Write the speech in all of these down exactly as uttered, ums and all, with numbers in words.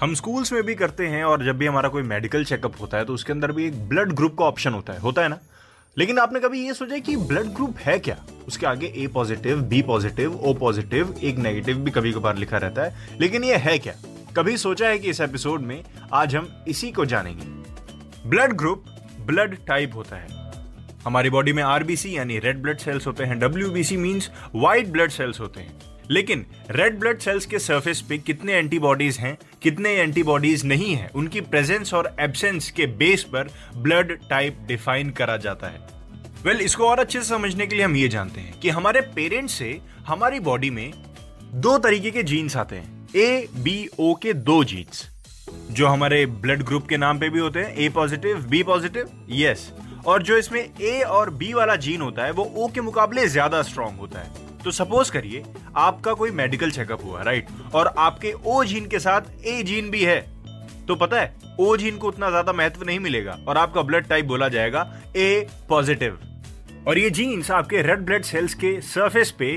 हम स्कूल्स में भी करते हैं और जब भी हमारा कोई मेडिकल चेकअप होता है तो उसके अंदर भी एक ब्लड ग्रुप का ऑप्शन होता है, होता है ना? लेकिन आपने कभी ये सोचा कि ब्लड ग्रुप है क्या? उसके आगे A positive, B positive, O positive, एक नेगेटिव भी कभी कभार लिखा रहता है, लेकिन ये है क्या? कभी सोचा है कि इस एपिसोड में आज हम इसी को जानेंगे। ब्लड ग्रुप ब्लड टाइप होता है। हमारी बॉडी में आरबीसी यानी रेड ब्लड सेल्स होते हैं, WBC means white blood cells होते हैं। लेकिन रेड ब्लड सेल्स के सरफेस पे कितने एंटीबॉडीज हैं, कितने एंटीबॉडीज नहीं हैं, उनकी प्रेजेंस और एब्सेंस के बेस पर ब्लड टाइप डिफाइन करा जाता है। वेल well, इसको और अच्छे से समझने के लिए हम ये जानते हैं कि हमारे पेरेंट्स से हमारी बॉडी में दो तरीके के जीन्स आते हैं, ए बी ओ के दो जीन्स, जो हमारे ब्लड ग्रुप के नाम पे भी होते हैं, A positive B positive, yes, और जो इसमें ए और बी वाला जीन होता है वो ओ के मुकाबले ज्यादा स्ट्रांग होता है। तो सपोज करिए आपका कोई मेडिकल चेकअप हुआ, राइट, और आपके ओ जीन के साथ ए जीन भी है, तो पता है ओ जीन को उतना ज्यादा महत्व नहीं मिलेगा और आपका ब्लड टाइप बोला जाएगा ए पॉजिटिव। और ये जीन्स आपके रेड ब्लड सेल्स के सरफेस पे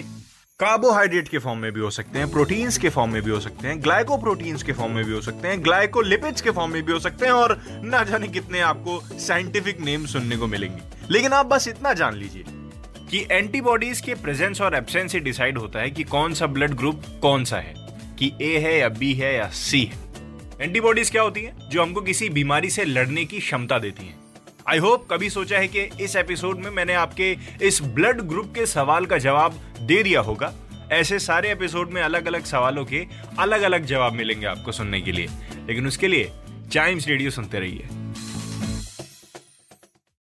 कार्बोहाइड्रेट के फॉर्म में भी हो सकते हैं, प्रोटीन्स के फॉर्म में भी हो सकते हैं, ग्लाइकोप्रोटीन्स के फॉर्म में भी हो सकते हैं, ग्लाइकोलिपिड्स के फॉर्म में भी हो सकते हैं, और ना जाने कितने आपको साइंटिफिक नेम सुनने को मिलेंगे। लेकिन आप बस इतना जान लीजिए कि एंटीबॉडीज के प्रेजेंस और एब्सेंस से डिसाइड होता है कि कौन सा ब्लड ग्रुप कौन सा है, कि ए है या बी है या सी है। एंटीबॉडीज क्या होती हैं? जो हमको किसी बीमारी से लड़ने की क्षमता देती हैं। आई होप कभी सोचा है कि इस एपिसोड में मैंने आपके इस ब्लड ग्रुप के सवाल का जवाब दे दिया होगा। ऐसे सारे एपिसोड में अलग अलग सवालों के अलग अलग जवाब मिलेंगे आपको सुनने के लिए, लेकिन उसके लिए चाइम्स रेडियो सुनते रहिए।